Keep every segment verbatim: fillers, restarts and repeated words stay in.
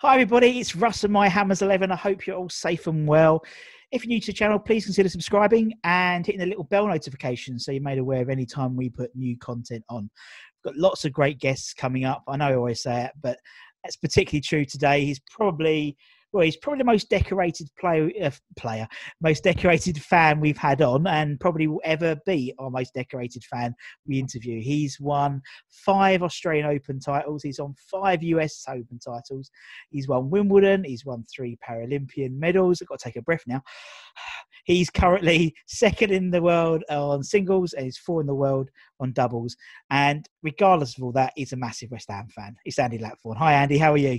Hi everybody, it's Russ and my Hammers eleven. I hope you're all safe and well. If you're new to the channel, please consider subscribing and hitting the little bell notification so you're made aware of any time we put new content on. We've got lots of great guests coming up. I know I always say it, but that's particularly true today. He's probably, well, he's probably the most decorated play, uh, player, most decorated fan we've had on, and probably will ever be our most decorated fan we interview. He's won five Australian Open titles. He's on five U S Open titles. He's won Wimbledon. He's won three Paralympian medals. I've got to take a breath now. He's currently second in the world on singles and he's fourth in the world on doubles. And regardless of all that, he's a massive West Ham fan. It's Andy Lapford. Hi, Andy. How are you?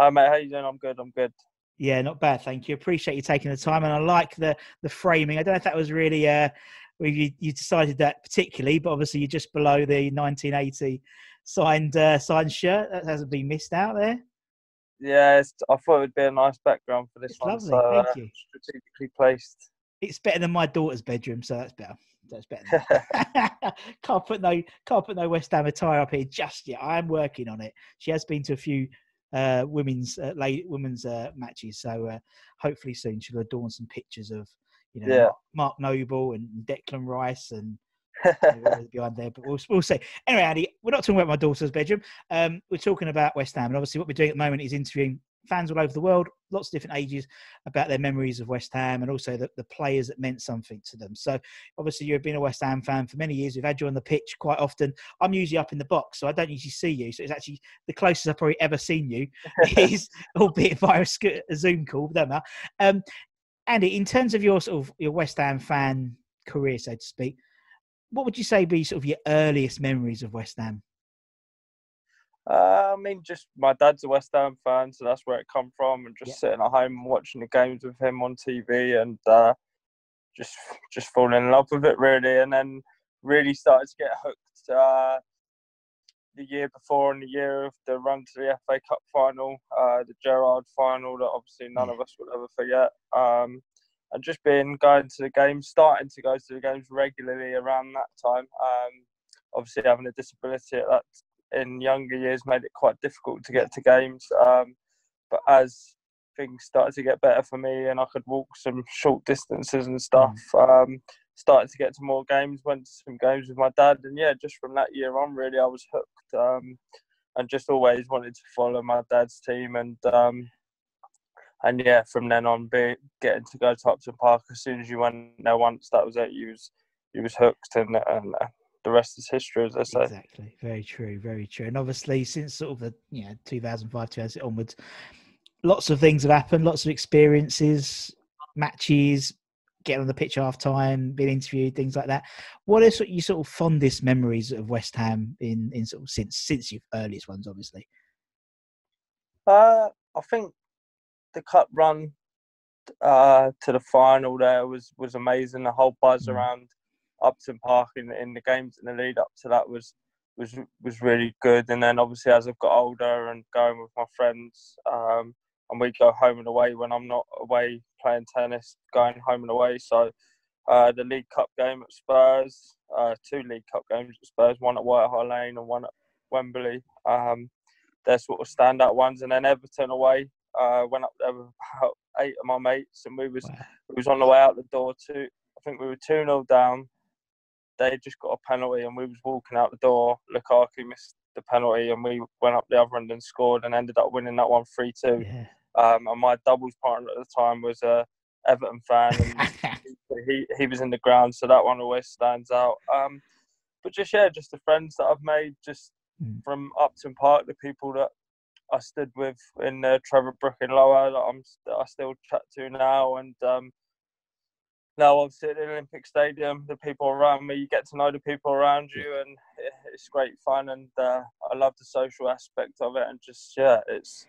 Hi mate, how you doing? I'm good, I'm good. Yeah, not bad, thank you. Appreciate you taking the time, and I like the the framing. I don't know if that was really, uh, well, you, you decided that particularly, but obviously you're just below the nineteen eighty signed uh, signed shirt. That hasn't been missed out there. Yeah, it's, I thought it would be a nice background for this it's one. Lovely, so, thank uh, you. Strategically placed. It's better than my daughter's bedroom, so that's better. That's better. can't put no can't put no West Ham attire up here just yet. I am working on it. She has been to a few uh women's uh, late women's uh, matches, so uh, hopefully soon she'll adorn some pictures of, you know, yeah. Mark Noble and Declan Rice and you know, behind there, but we'll, we'll see. Anyway, Andy, we're not talking about my daughter's bedroom. Um we're talking about West Ham, and obviously what we're doing at the moment is interviewing fans all over the world, lots of different ages, about their memories of West Ham and also the, the players that meant something to them. So obviously you've been a West Ham fan for many years. We've had you on the pitch quite often. I'm usually up in the box, so I don't usually see you. So it's actually the closest I've probably ever seen you is, albeit via a Zoom call, but don't matter. Um, Andy, in terms of your sort of your West Ham fan career, so to speak, what would you say be sort of your earliest memories of West Ham? Uh, I mean, just my dad's a West Ham fan, so that's where it come from. And just yeah. sitting at home and watching the games with him on T V, and uh, just just falling in love with it really. And then really started to get hooked uh, the year before and the year of the run to the F A Cup final, uh, the Gerrard final that obviously none yeah. of us will ever forget. Um, and just being going to the games, starting to go to the games regularly around that time. Um, obviously having a disability at that. In younger years made it quite difficult to get to games, um, but as things started to get better for me and I could walk some short distances and stuff, um, started to get to more games, went to some games with my dad, and yeah, just from that year on really I was hooked, um, and just always wanted to follow my dad's team, and um, and yeah, from then on be, getting to go to Upton Park, as soon as you went there once, that was it, you was, you was hooked, and and uh, the rest is history, as I say. Exactly. Very true. Very true. And obviously, since sort of the you know two thousand five, two thousand onwards, lots of things have happened. Lots of experiences, matches, getting on the pitch half time, being interviewed, things like that. What are your sort of fondest memories of West Ham in, in sort of since since your earliest ones, obviously? Uh, I think the cup run uh, to the final there was was amazing. The whole buzz mm. around Upton Park in in the games in the lead up to that was was was really good. And then obviously as I've got older and going with my friends, um, and we go home and away when I'm not away playing tennis, going home and away. So uh, the League Cup game at Spurs, uh, two League Cup games at Spurs, one at White Hart Lane and one at Wembley. Um, they're sort of standout ones. And then Everton away, uh, went up there with about eight of my mates, and we was wow. we was on the way out the door too. I think we were two nil down. They just got a penalty and we was walking out the door. Lukaku missed the penalty and we went up the other end and scored and ended up winning that one three two. Yeah. Um, and my doubles partner at the time was a Everton fan, and he he was in the ground, so that one always stands out. Um, but just yeah, just the friends that I've made, just mm. from Upton Park, the people that I stood with in uh, Trevor Brook and Lower that I'm that I still chat to now, and um, now obviously at the Olympic Stadium, the people around me, you get to know the people around you, and it, it's great fun, and uh, I love the social aspect of it, and just yeah, it's.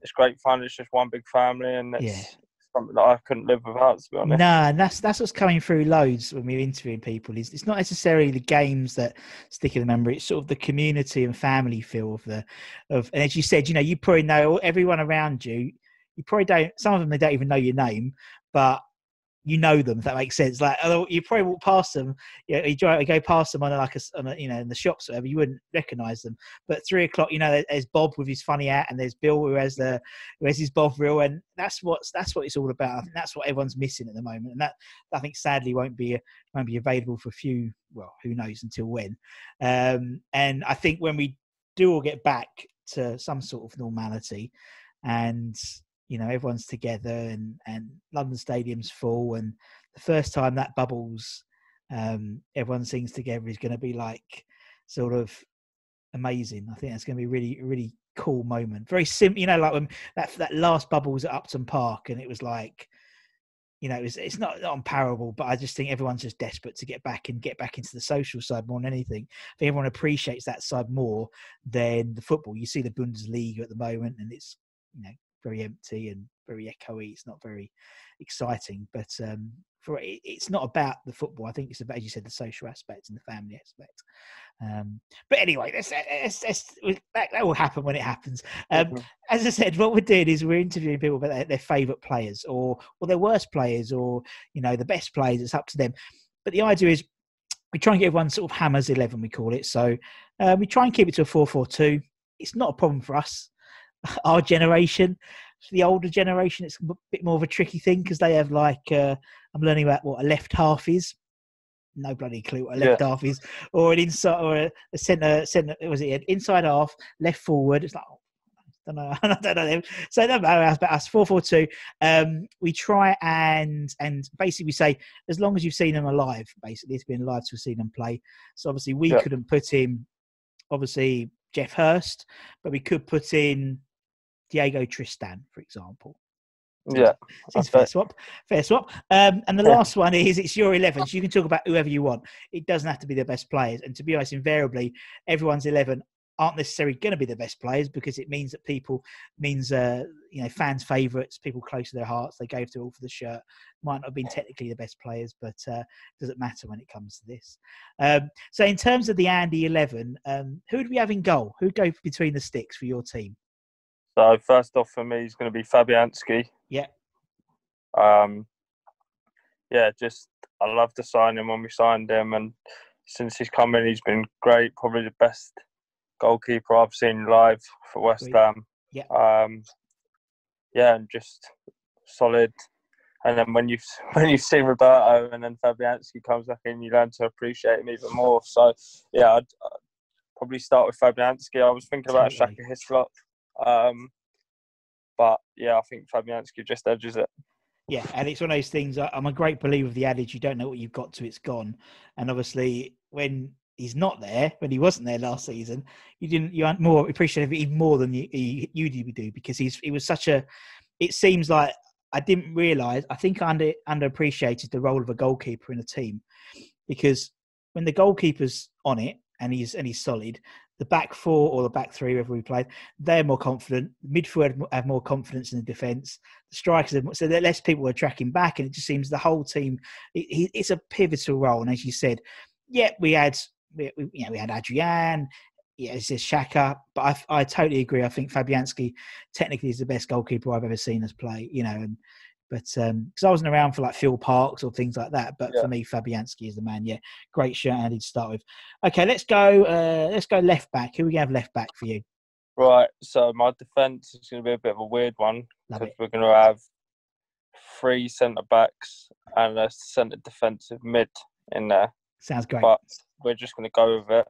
It's great fun. It's just one big family, and it's yeah. something that I couldn't live without, to be honest. Nah, and that's that's what's coming through loads when we're interviewing people. Is it's not necessarily the games that stick in the memory. It's sort of the community and family feel of the of. And as you said, you know, you probably know everyone around you. You probably don't. Some of them they don't even know your name, but you know them. If that makes sense. Like you probably walk past them. You know, you, drive, you go past them on like a, on a, you know, in the shops or whatever. You wouldn't recognise them. But three o'clock, you know, there's Bob with his funny hat, and there's Bill who has the who has his bovril, and that's what's that's what it's all about. I think that's what everyone's missing at the moment, and that I think sadly won't be won't be available for a few. Well, who knows until when? Um, and I think when we do all get back to some sort of normality, and you know, everyone's together, and, and London Stadium's full, and the first time that bubbles, um, everyone sings together is going to be like sort of amazing. I think that's going to be a really, really cool moment. Very simple, you know, like when that that last bubble was at Upton Park, and it was like, you know, it was, it's not unparable, but I just think everyone's just desperate to get back and get back into the social side more than anything. I think everyone appreciates that side more than the football. You see the Bundesliga at the moment, and it's, you know, very empty and very echoey. It's not very exciting, but um, for it, it's not about the football. I think it's about, as you said, the social aspect and the family aspect. Um, but anyway, that's, that's, that's, that, that will happen when it happens. Um, as I said, what we're doing is we're interviewing people about their, their favourite players, or or their worst players, or you know, the best players. It's up to them. But the idea is we try and get everyone sort of hammers eleven, we call it. So uh, we try and keep it to a four four two. It's not a problem for us. Our generation, for the older generation, it's a bit more of a tricky thing because they have like uh, I'm learning about what a left half is. No bloody clue what a left yeah. half is, or an inside or a, a centre centre. Was it an inside half, left forward? It's like oh, I don't know, I don't know them. So no matter about us, four four two. Um, we try and and basically we say as long as you've seen them alive. Basically, it's been alive to have seen them play. So obviously we yeah. couldn't put in obviously Jeff Hurst, but we could put in Diego Tristan, for example. Yeah. It's fair swap. Fair swap. Um, and the yeah. last one is it's your eleven. So you can talk about whoever you want. It doesn't have to be the best players. And to be honest, invariably, everyone's eleven aren't necessarily going to be the best players because it means that people, means, uh, you know, fans' favourites, people close to their hearts, they gave their all for the shirt. Might not have been technically the best players, but uh, doesn't matter when it comes to this. Um, so in terms of the Andy eleven, um, who would we have in goal? Who would go between the sticks for your team? So first off for me is going to be Fabianski. Yeah. Um, yeah, just I love to sign him when we signed him, and since he's come in, he's been great. Probably the best goalkeeper I've seen live for West Ham. Yeah. Um, yeah, and just solid. And then when you've when you've seen Roberto, and then Fabianski comes back in, you learn to appreciate him even more. So yeah, I'd, I'd probably start with Fabianski. I was thinking about totally. Shaka Hislop. Um, but yeah, I think Fabianski just edges it. Yeah, and it's one of those things. I'm a great believer of the adage: you don't know what you've got till it's gone. And obviously, when he's not there, when he wasn't there last season, you didn't, you aren't more appreciative even more than you you, you do because he's he was such a. It seems like I didn't realise. I think I under underappreciated the role of a goalkeeper in a team, because when the goalkeeper's on it and he's and he's solid, the back four or the back three, whoever we played, they're more confident. Midfield have more confidence in the defence. The strikers have more, so that less people are tracking back, and it just seems the whole team. It, it's a pivotal role, and as you said, yeah, we had we, we, you know, we had Adrian, yeah, it's just Shaka. But I, I totally agree. I think Fabianski technically is the best goalkeeper I've ever seen us play, you know, and but because um, I wasn't around for like Phil Parks or things like that. But yeah. for me, Fabianski is the man. Yeah, great shirt, Andy, to start with. Okay, let's go. Uh, let's go left back. Who are we gonna have left back for you? Right. So my defence is going to be a bit of a weird one because we're going to have three centre backs and a centre defensive mid in there. Sounds great. But we're just going to go with it.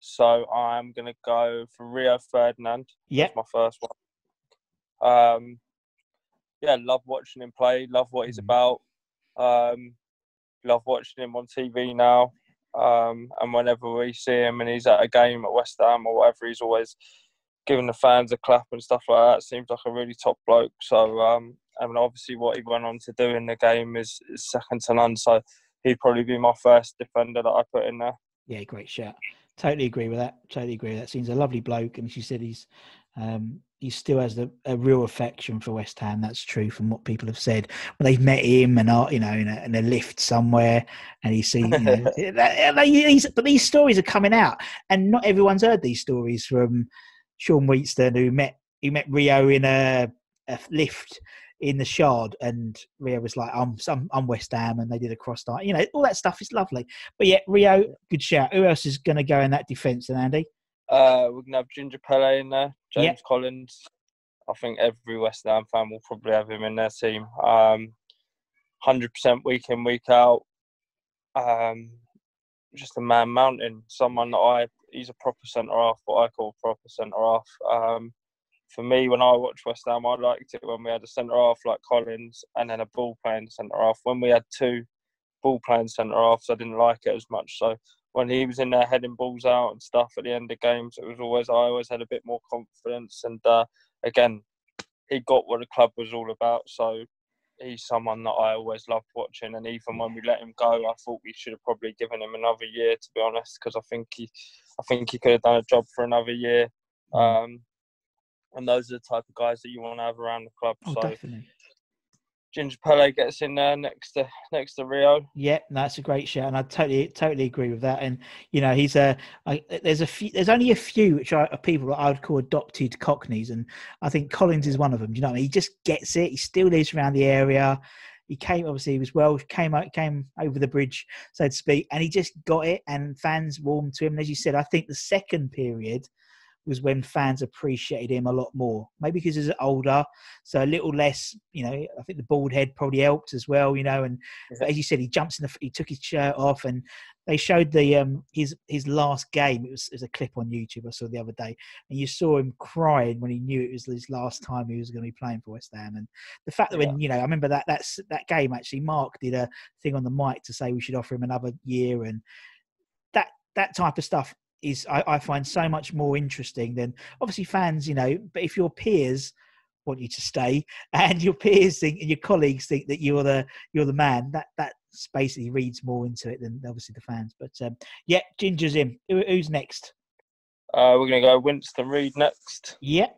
So I'm going to go for Rio Ferdinand. Yeah, that's my first one. Um. Yeah, love watching him play. Love what he's about. Um, love watching him on T V now. Um, and whenever we see him and he's at a game at West Ham or whatever, he's always giving the fans a clap and stuff like that. Seems like a really top bloke. So, um, I mean, obviously what he went on to do in the game is, is second to none. So he'd probably be my first defender that I put in there. Yeah, great shout. Totally agree with that. Totally agree with that. Seems a lovely bloke. And as you said, he's... Um, he still has the, a real affection for West Ham. That's true from what people have said. Well, they've met him and are, you know, in a, in a lift somewhere, and he's seen. You know, these, but these stories are coming out, and not everyone's heard these stories from Sean Wheatstone, who met who met Rio in a, a lift in the Shard, and Rio was like, "I'm I'm, I'm West Ham," and they did a cross dart. You know, all that stuff is lovely. But yeah, Rio, good shout. Who else is going to go in that defence then, Andy? Uh, we're going to have Ginger Pele in there, James yep. Collins. I think every West Ham fan will probably have him in their team. Um, one hundred percent week in, week out. Um, just a man mountain. Someone that I... He's a proper centre-half, what I call proper centre-half. Um, for me, when I watch West Ham, I liked it when we had a centre-half like Collins and then a ball-playing centre-half. When we had two ball-playing centre-halves, I didn't like it as much, so... When he was in there heading balls out and stuff at the end of games, it was always I always had a bit more confidence. And uh, again, he got what the club was all about. So he's someone that I always loved watching. And even when we let him go, I thought we should have probably given him another year, to be honest, because I think he, I think he could have done a job for another year. Um, and those are the type of guys that you want to have around the club. Oh, so. Definitely. Ginger Pele gets in there next to next to Rio. Yeah, no, that's a great shout, and I totally totally agree with that. And you know, he's a I, there's a few, there's only a few which are, are people that I would call adopted Cockneys, and I think Collins is one of them. You know, what I mean? He just gets it. He still lives around the area. He came obviously he was Welsh, came out, came over the bridge, so to speak, and he just got it. And fans warmed to him. And as you said, I think the second period was when fans appreciated him a lot more. Maybe because he's older, so a little less, you know, I think the bald head probably helped as well, you know, and yeah. as you said, he jumps in, the, he took his shirt off, and they showed the um, his his last game. It was, it was a clip on YouTube I saw the other day, and you saw him crying when he knew it was his last time he was going to be playing for West Ham. And the fact that yeah. when, you know, I remember that that's, that game actually, Mark did a thing on the mic to say we should offer him another year, and that that type of stuff, is I, I find so much more interesting than obviously fans, you know, but if your peers want you to stay and your peers think and your colleagues think that you're the you're the man, that that basically reads more into it than obviously the fans. But um, yeah, Ginger's in. Who, who's next? Uh, we're going to go Winston Reed next. Yeah.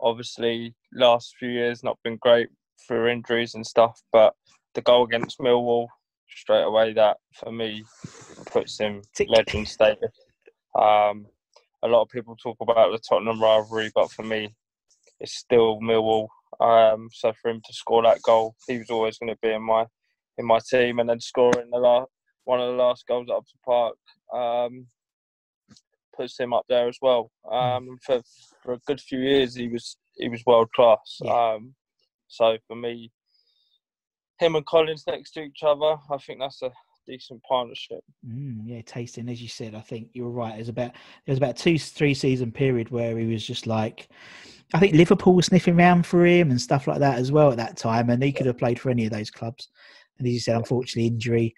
Obviously, last few years not been great for injuries and stuff, but the goal against Millwall straight away, that for me puts him legend status. Um, a lot of people talk about the Tottenham rivalry, but for me, it's still Millwall. Um, so for him to score that goal, he was always going to be in my in my team, and then scoring the last one of the last goals at Upton Park um, puts him up there as well. Um, for for a good few years, he was he was world class. Yeah. Um, so for me, him and Collins next to each other, I think that's a decent partnership. Mm, yeah, tasting. As you said, I think you were right. There's about there's about two three season period where he was just like, I think Liverpool was sniffing around for him and stuff like that as well at that time, and he could have played for any of those clubs. And as you said, unfortunately, injury.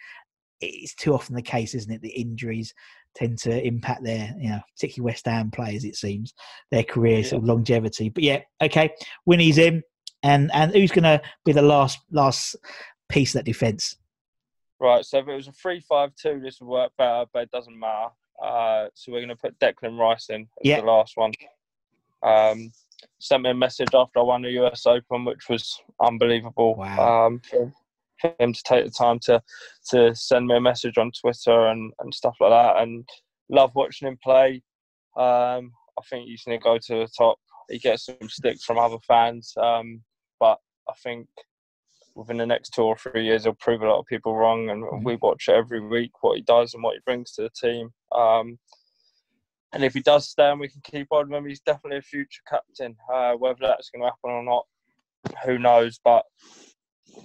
It's too often the case, isn't it? The injuries tend to impact their, you know, particularly West Ham players. It seems their career yeah. sort of longevity. But yeah, okay, Winnie's in, and and who's going to be the last last piece of that defence? Right, so if it was a three five two, this would work better, but it doesn't matter. Uh, so we're going to put Declan Rice in as yeah. the last one. Um, sent me a message after I won the U S Open, which was unbelievable. Wow. Um, for, him to take the time to to send me a message on Twitter and, and stuff like that. And love watching him play. Um, I think he's going to go to the top. He gets some stick from other fans, um, but I think within the next two or three years, he'll prove a lot of people wrong. And we watch it every week, what he does and what he brings to the team. Um, and if he does stay and we can keep on with him, he's definitely a future captain. Uh, whether that's going to happen or not, who knows? But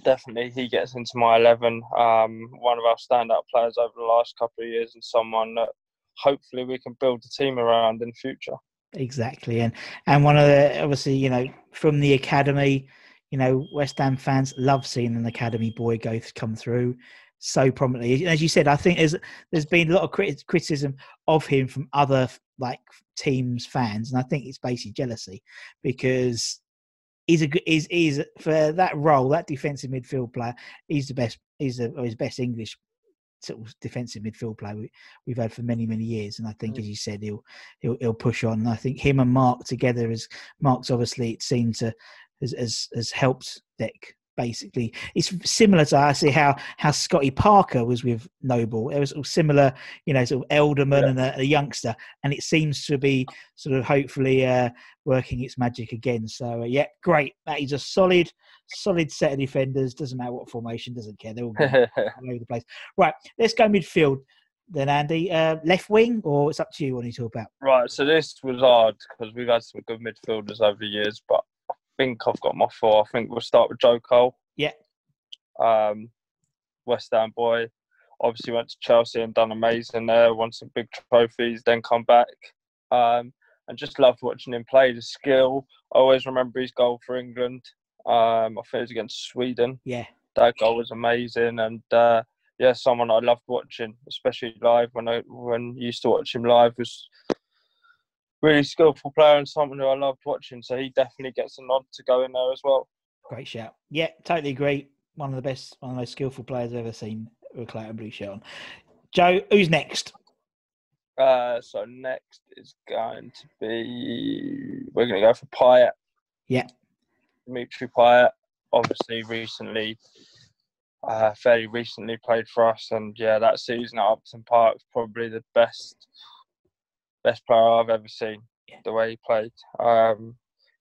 definitely he gets into my eleven. Um, one of our standout players over the last couple of years and someone that hopefully we can build the team around in the future. Exactly. And, and one of the, obviously, you know, from the academy, you know, West Ham fans love seeing an academy boy go come through so prominently. As you said, I think there's, there's been a lot of crit- criticism of him from other, like, teams' fans, and I think it's basically jealousy because he's a he's, he's for that role, that defensive midfield player, he's the best, he's the, or his best English sort of defensive midfield player we, we've had for many, many years. And I think, as you said, he'll he'll, he'll push on. And I think him and Mark together, as Mark's obviously it seemed to. Has, has has helped Dick basically. It's similar to I see how how Scotty Parker was with Noble. It was all similar, you know, sort of elderman yeah. and a, a youngster, and it seems to be sort of hopefully uh, working its magic again. So uh, yeah, great. That is a solid, solid set of defenders. Doesn't matter what formation, doesn't care. They're all, all over the place. Right, let's go midfield then, Andy. Uh, left wing, or it's up to you what you talk about. Right. So this was hard because we've had some good midfielders over the years, but. I think I've got my four. I think we'll start with Joe Cole. Yeah. Um, West Ham boy. Obviously went to Chelsea and done amazing there. Won some big trophies, then come back. Um, and just loved watching him play. The skill. I always remember his goal for England. Um, I think it was against Sweden. Yeah. That goal was amazing. And, uh, yeah, someone I loved watching, especially live. When I when I used to watch him live was... really skillful player and someone who I loved watching. So he definitely gets a nod to go in there as well. Great shout. Yeah, totally agree. One of the best, one of the most skillful players I've ever seen with a clown and blue shirt on. Joe, who's next? Uh, so next is going to be... We're going to go for Payet. Yeah. Dimitri Payet. Obviously, recently, uh, fairly recently played for us. And, yeah, that season at Upton Park was probably the best... best player I've ever seen, the way he played. Um,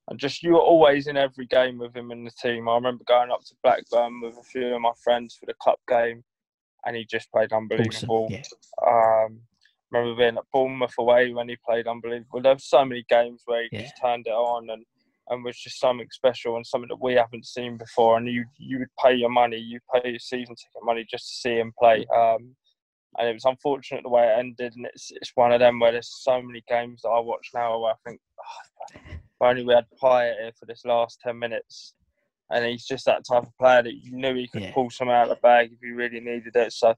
and just you were always in every game with him in the team. I remember going up to Blackburn with a few of my friends for the cup game and he just played unbelievable. Awesome. Yeah. Um, remember being at Bournemouth away when he played unbelievable. There were so many games where he yeah. just turned it on and, and was just something special and something that we haven't seen before. And you you would pay your money, you pay your season ticket money just to see him play. Um, And it was unfortunate the way it ended, and it's it's one of them where there's so many games that I watch now where I think, oh, if only we had Payet here for this last ten minutes. And he's just that type of player that you knew he could yeah. pull some out of the bag if he really needed it. So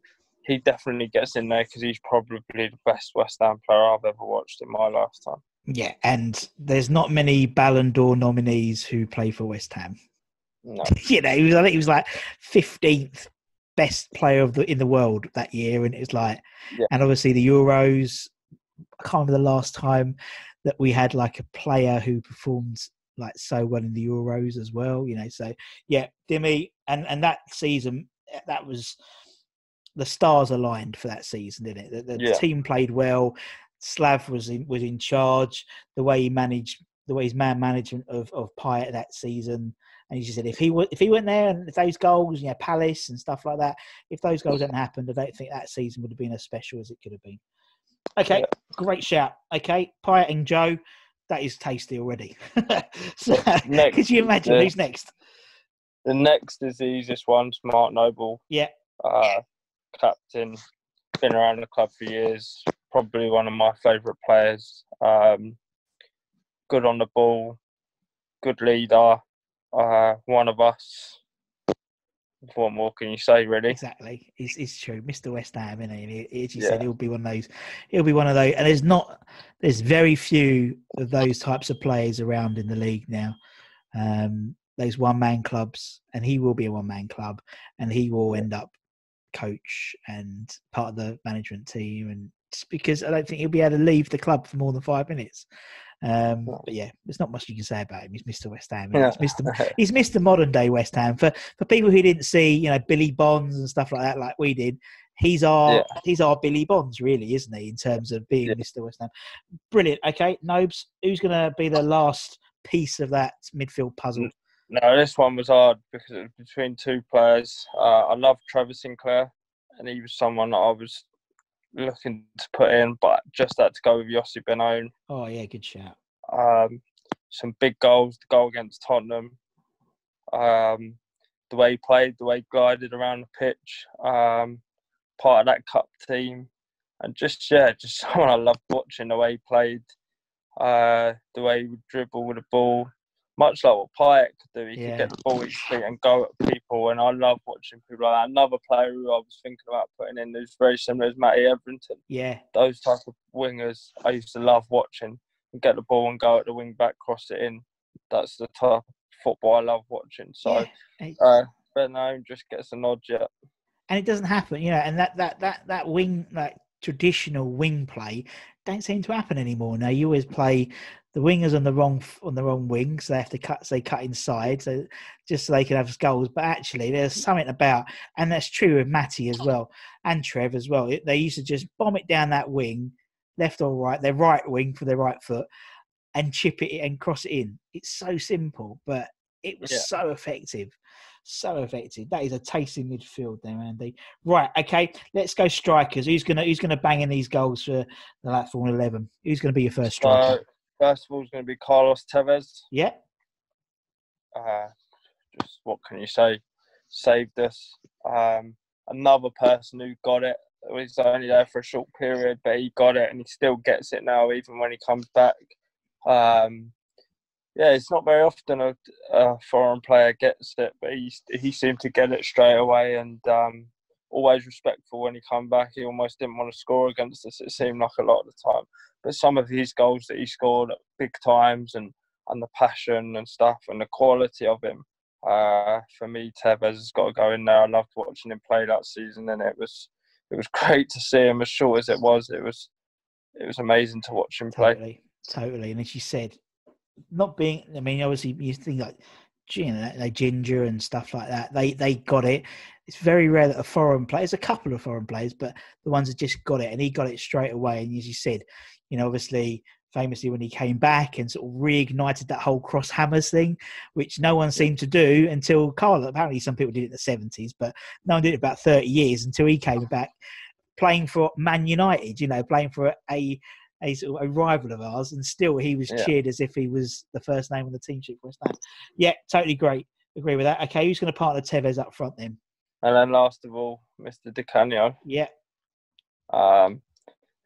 he definitely gets in there because he's probably the best West Ham player I've ever watched in my lifetime. Yeah, and there's not many Ballon d'Or nominees who play for West Ham. No. You know, he was, I think he was like fifteenth. Best player of the in the world that year, and it's like, yeah. and obviously the Euros. I can't remember the last time that we had like a player who performed like so well in the Euros as well, you know. So yeah, Dimi, and and that season, that was the stars aligned for that season, didn't it? The, the yeah. team played well. Slav was in, was in charge. The way he managed, the way his man management of of Payet that season. And you said if he were, if he went there and if those goals, you know, Palace and stuff like that, if those goals hadn't happened, I don't think that season would have been as special as it could have been. Okay, yeah. Great shout. Okay, Payet and Joe, that is tasty already. So, next, could you imagine the, who's next? The next is the easiest one, Mark Noble. Yeah. Uh, captain, been around the club for years, probably one of my favourite players. Um, good on the ball, good leader. Uh, one of us. What more can you say, really? Exactly, it's it's true, Mister West Ham, isn't he? As you yeah. said, he'll be one of those. He'll be one of those, and there's not, there's very few of those types of players around in the league now. Um, those one man clubs, and he will be a one man club, and he will end up coach and part of the management team, and because I don't think he'll be able to leave the club for more than five minutes. Um, but yeah, there's not much you can say about him. He's Mister West Ham. Yeah. He's Mister He's Mister Modern Day West Ham. For for people who didn't see, you know, Billy Bonds and stuff like that, like we did. He's our yeah. he's our Billy Bonds, really, isn't he? In terms of being yeah. Mister West Ham. Brilliant. Okay, Nobes, who's going to be the last piece of that midfield puzzle? No, this one was hard because it was between two players. Uh, I love Trevor Sinclair, and he was someone that I was looking to put in, but just had to go with Yossi Benayoun. Oh yeah, good shout. Um, some big goals. The goal against Tottenham. Um, the way he played, the way he glided around the pitch. Um. Part of that cup team, and just yeah, just someone I loved watching the way he played, uh, the way he would dribble with the ball, much like what Payet could do. He yeah. could get the ball at his feet and go at people, and I love watching people like that. Another player who I was thinking about putting in who's very similar is Matty Everton. Yeah, those type of wingers I used to love watching. And get the ball and go at the wing back, cross it in. That's the type of football I love watching. So, yeah. uh, Benayoun just gets a nod yet. And it doesn't happen, you know, and that, that, that, that wing, that traditional wing play don't seem to happen anymore. Now you always play the wingers on the wrong, on the wrong wing. So they have to cut, so they cut inside. So just so they can have goals, but actually there's something about, and that's true with Matty as well. And Trev as well. They used to just bomb it down that wing, left or right, their right wing for their right foot and chip it and cross it in. It's so simple, but it was yeah. so effective. So effective. That is a tasty midfield there, Andy. Right, okay. Let's go strikers. Who's gonna Who's gonna bang in these goals for the Latford eleven? Who's gonna be your first striker? Uh, first of all, is gonna be Carlos Tevez. Yeah. Uh, just what can you say? Saved us. Um, another person who got it. He was only there for a short period, but he got it, and he still gets it now, even when he comes back. Um. Yeah, it's not very often a, a foreign player gets it, but he he seemed to get it straight away and um, always respectful when he came back. He almost didn't want to score against us, it seemed like a lot of the time. But some of his goals that he scored at big times and, and the passion and stuff and the quality of him, uh, for me, Tevez has got to go in there. I loved watching him play that season, and it was it was great to see him as short as it was. It was, it was amazing to watch him totally, play. Totally, and as you said, not being, I mean, obviously you think like, you know, like Ginger and stuff like that. They they got it. It's very rare that a foreign player, there's a couple of foreign players, but the ones that just got it, and he got it straight away. And as you said, you know, obviously famously when he came back and sort of reignited that whole cross hammers thing, which no one seemed to do until Carl. Apparently some people did it in the seventies, but no one did it about thirty years until he came back playing for Man United. You know, playing for a. A, sort of a rival of ours, and still he was yeah. cheered as if he was the first name on the team sheet for West Ham. Yeah, totally great. Agree with that. Okay, who's going to partner Tevez up front then? And then last of all, Mister Di Canio. Yeah. Um,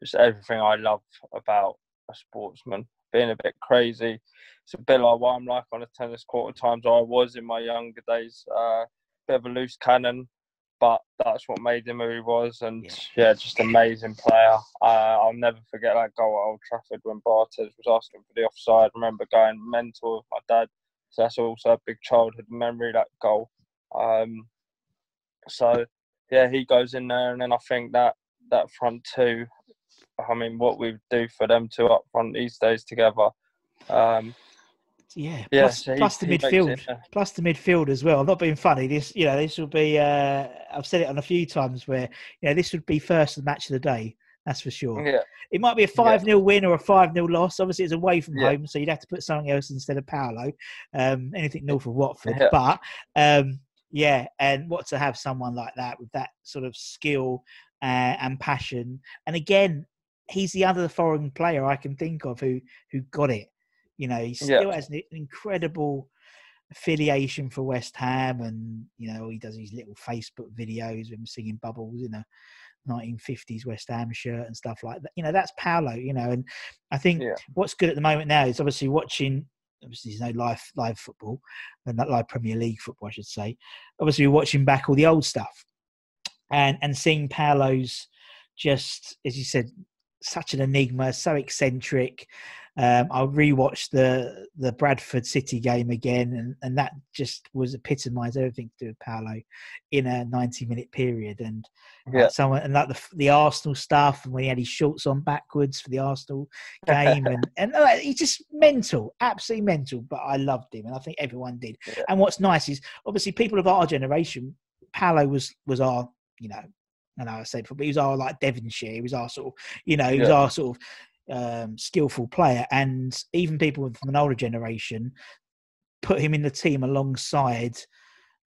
just everything I love about a sportsman. Being a bit crazy. It's a bit like what I'm like on a tennis court at times. I was in my younger days. Uh, bit of a loose cannon. But that's what made him who he was, and yeah, yeah just amazing player. Uh, I'll never forget that goal at Old Trafford when Barthez was asking for the offside. I remember going mental with my dad, so that's also a big childhood memory, that goal. Um, so, yeah, he goes in there, and then I think that, that front two, I mean, what we do for them two up front these days together. Um, Yeah, yeah, plus, so plus the midfield, plus the midfield as well. I'm not being funny. This, you know, this will be. Uh, I've said it on a few times where, you know, this would be first of the match of the day. That's for sure. Yeah. It might be a five nil yeah. win or a five nil loss. Obviously, it's away from yeah. home, so you'd have to put something else instead of Paolo. Um, anything north of Watford, yeah. but um, yeah, and what to have someone like that with that sort of skill uh, and passion. And again, he's the other foreign player I can think of who who got it. You know, he still yeah. has an incredible affiliation for West Ham, and, you know, he does these little Facebook videos with him singing Bubbles in a nineteen fifties West Ham shirt and stuff like that. You know, that's Paolo, you know, and I think yeah. what's good at the moment now is obviously watching, obviously there's no live, live football, and not live Premier League football, I should say. Obviously, we're watching back all the old stuff and, and seeing Paolo's just, as you said, such an enigma, so eccentric, Um, I rewatched the the Bradford City game again, and, and that just was epitomised everything to do with Paolo in a ninety minute period. And yeah. uh, someone and like the the Arsenal stuff, and when he had his shorts on backwards for the Arsenal game, and and uh, he's just mental, absolutely mental. But I loved him, and I think everyone did. Yeah. And what's nice is obviously people of our generation, Paolo was was our you know, I know I say before, but he was our like Devonshire, he was our sort of you know, he was yeah. our sort of. Um, skillful player, and even people from an older generation put him in the team alongside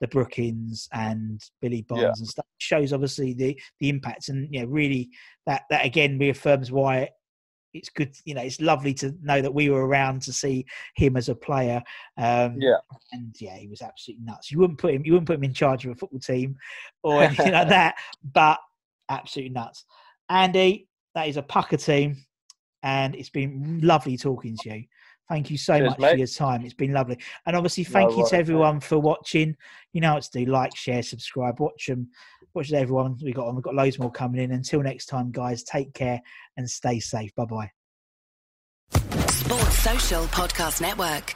the Brookings and Billy Bonds yeah. and stuff. It shows obviously the the impact, and yeah, you know, really that that again reaffirms why it's good. You know, it's lovely to know that we were around to see him as a player. Um, yeah, and yeah, he was absolutely nuts. You wouldn't put him, you wouldn't put him in charge of a football team or anything like that, but absolutely nuts. Andy, that is a pucker team. And it's been lovely talking to you. Thank you so Cheers, much mate. for your time. It's been lovely. And obviously, thank no you right, to everyone mate. for watching. You know what to do. Like, share, subscribe, watch them. Watch everyone we got on. We've got loads more coming in. Until next time, guys, take care and stay safe. Bye-bye. Sports Social Podcast Network.